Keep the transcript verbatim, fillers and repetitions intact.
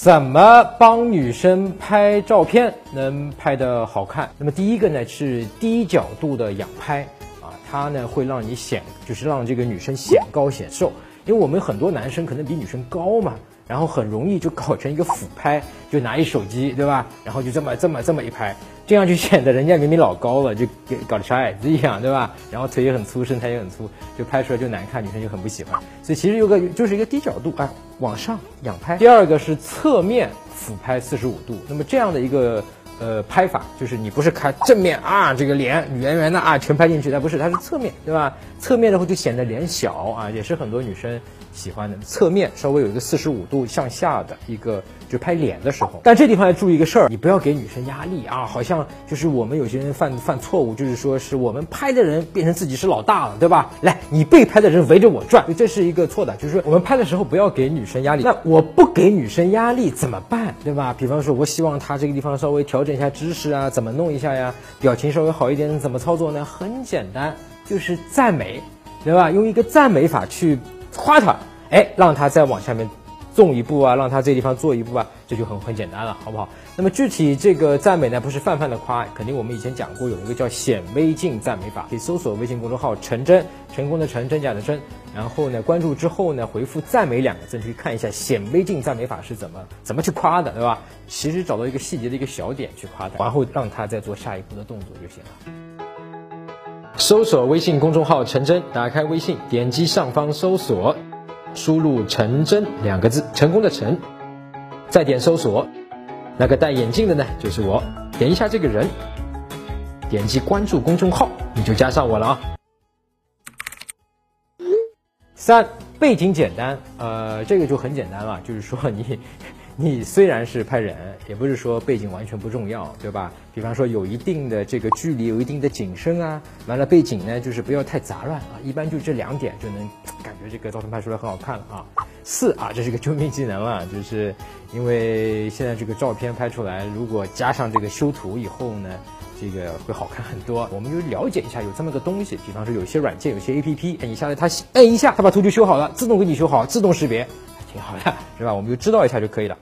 怎么帮女生拍照片能拍得好看？那么第一个呢是低角度的仰拍啊，它呢会让你显，就是让这个女生显高显瘦，因为我们很多男生可能比女生高嘛，然后很容易就搞成一个俯拍，就拿一手机对吧，然后就这么这么这么一拍，这样就显得人家明明老高了，就搞得傻矮子一样对吧，然后腿也很粗，身材也很粗，就拍出来就难看，女生就很不喜欢。所以其实有个就是一个低角度啊。哎，往上仰拍。第二个是侧面俯拍四十五度，那么这样的一个呃拍法，就是你不是看正面啊，这个脸圆圆的啊全拍进去，但不是，它是侧面，对吧？侧面的话就显得脸小啊，也是很多女生喜欢的。侧面稍微有一个四十五度向下的一个，就拍脸的时候。但这地方要注意一个事儿，你不要给女生压力啊，好像就是我们有些人犯犯错误，就是说是我们拍的人变成自己是老大了，对吧？来，你被拍的人围着我转，这是一个错的。就是我们拍的时候不要给女生压力。那我不给女生压力怎么办，对吧？比方说，我希望她这个地方稍微调整一下姿势啊，怎么弄一下呀？表情稍微好一点，怎么操作呢？很简单，就是赞美，对吧？用一个赞美法去夸她，哎，让她再往下面纵一步啊，让他这地方做一步啊，这就很很简单了，好不好？那么具体这个赞美呢，不是泛泛的夸，肯定我们以前讲过有一个叫显微镜赞美法，可以搜索微信公众号陈真，成功的陈，真假的真，然后呢关注之后呢回复赞美两个字，去看一下显微镜赞美法是怎么怎么去夸的，对吧？其实找到一个细节的一个小点去夸他，然后让他再做下一步的动作就行了。搜索微信公众号陈真，打开微信，点击上方搜索，输入陈真两个字，成功的成，再点搜索，那个戴眼镜的呢就是我，点一下这个人，点击关注公众号，你就加上我了啊。三，背景简单，呃这个就很简单了，就是说你你虽然是拍人，也不是说背景完全不重要，对吧？比方说有一定的这个距离，有一定的景深啊，完了背景呢就是不要太杂乱啊，一般就这两点就能感觉这个照片拍出来很好看了啊。四啊，这是个救命技能了，就是因为现在这个照片拍出来，如果加上这个修图以后呢，这个会好看很多。我们就了解一下有这么个东西，比方说有些软件，有些 A P P， 你下来它摁一下，它把图就修好了，自动给你修好，自动识别，挺好的，是吧？我们就知道一下就可以了。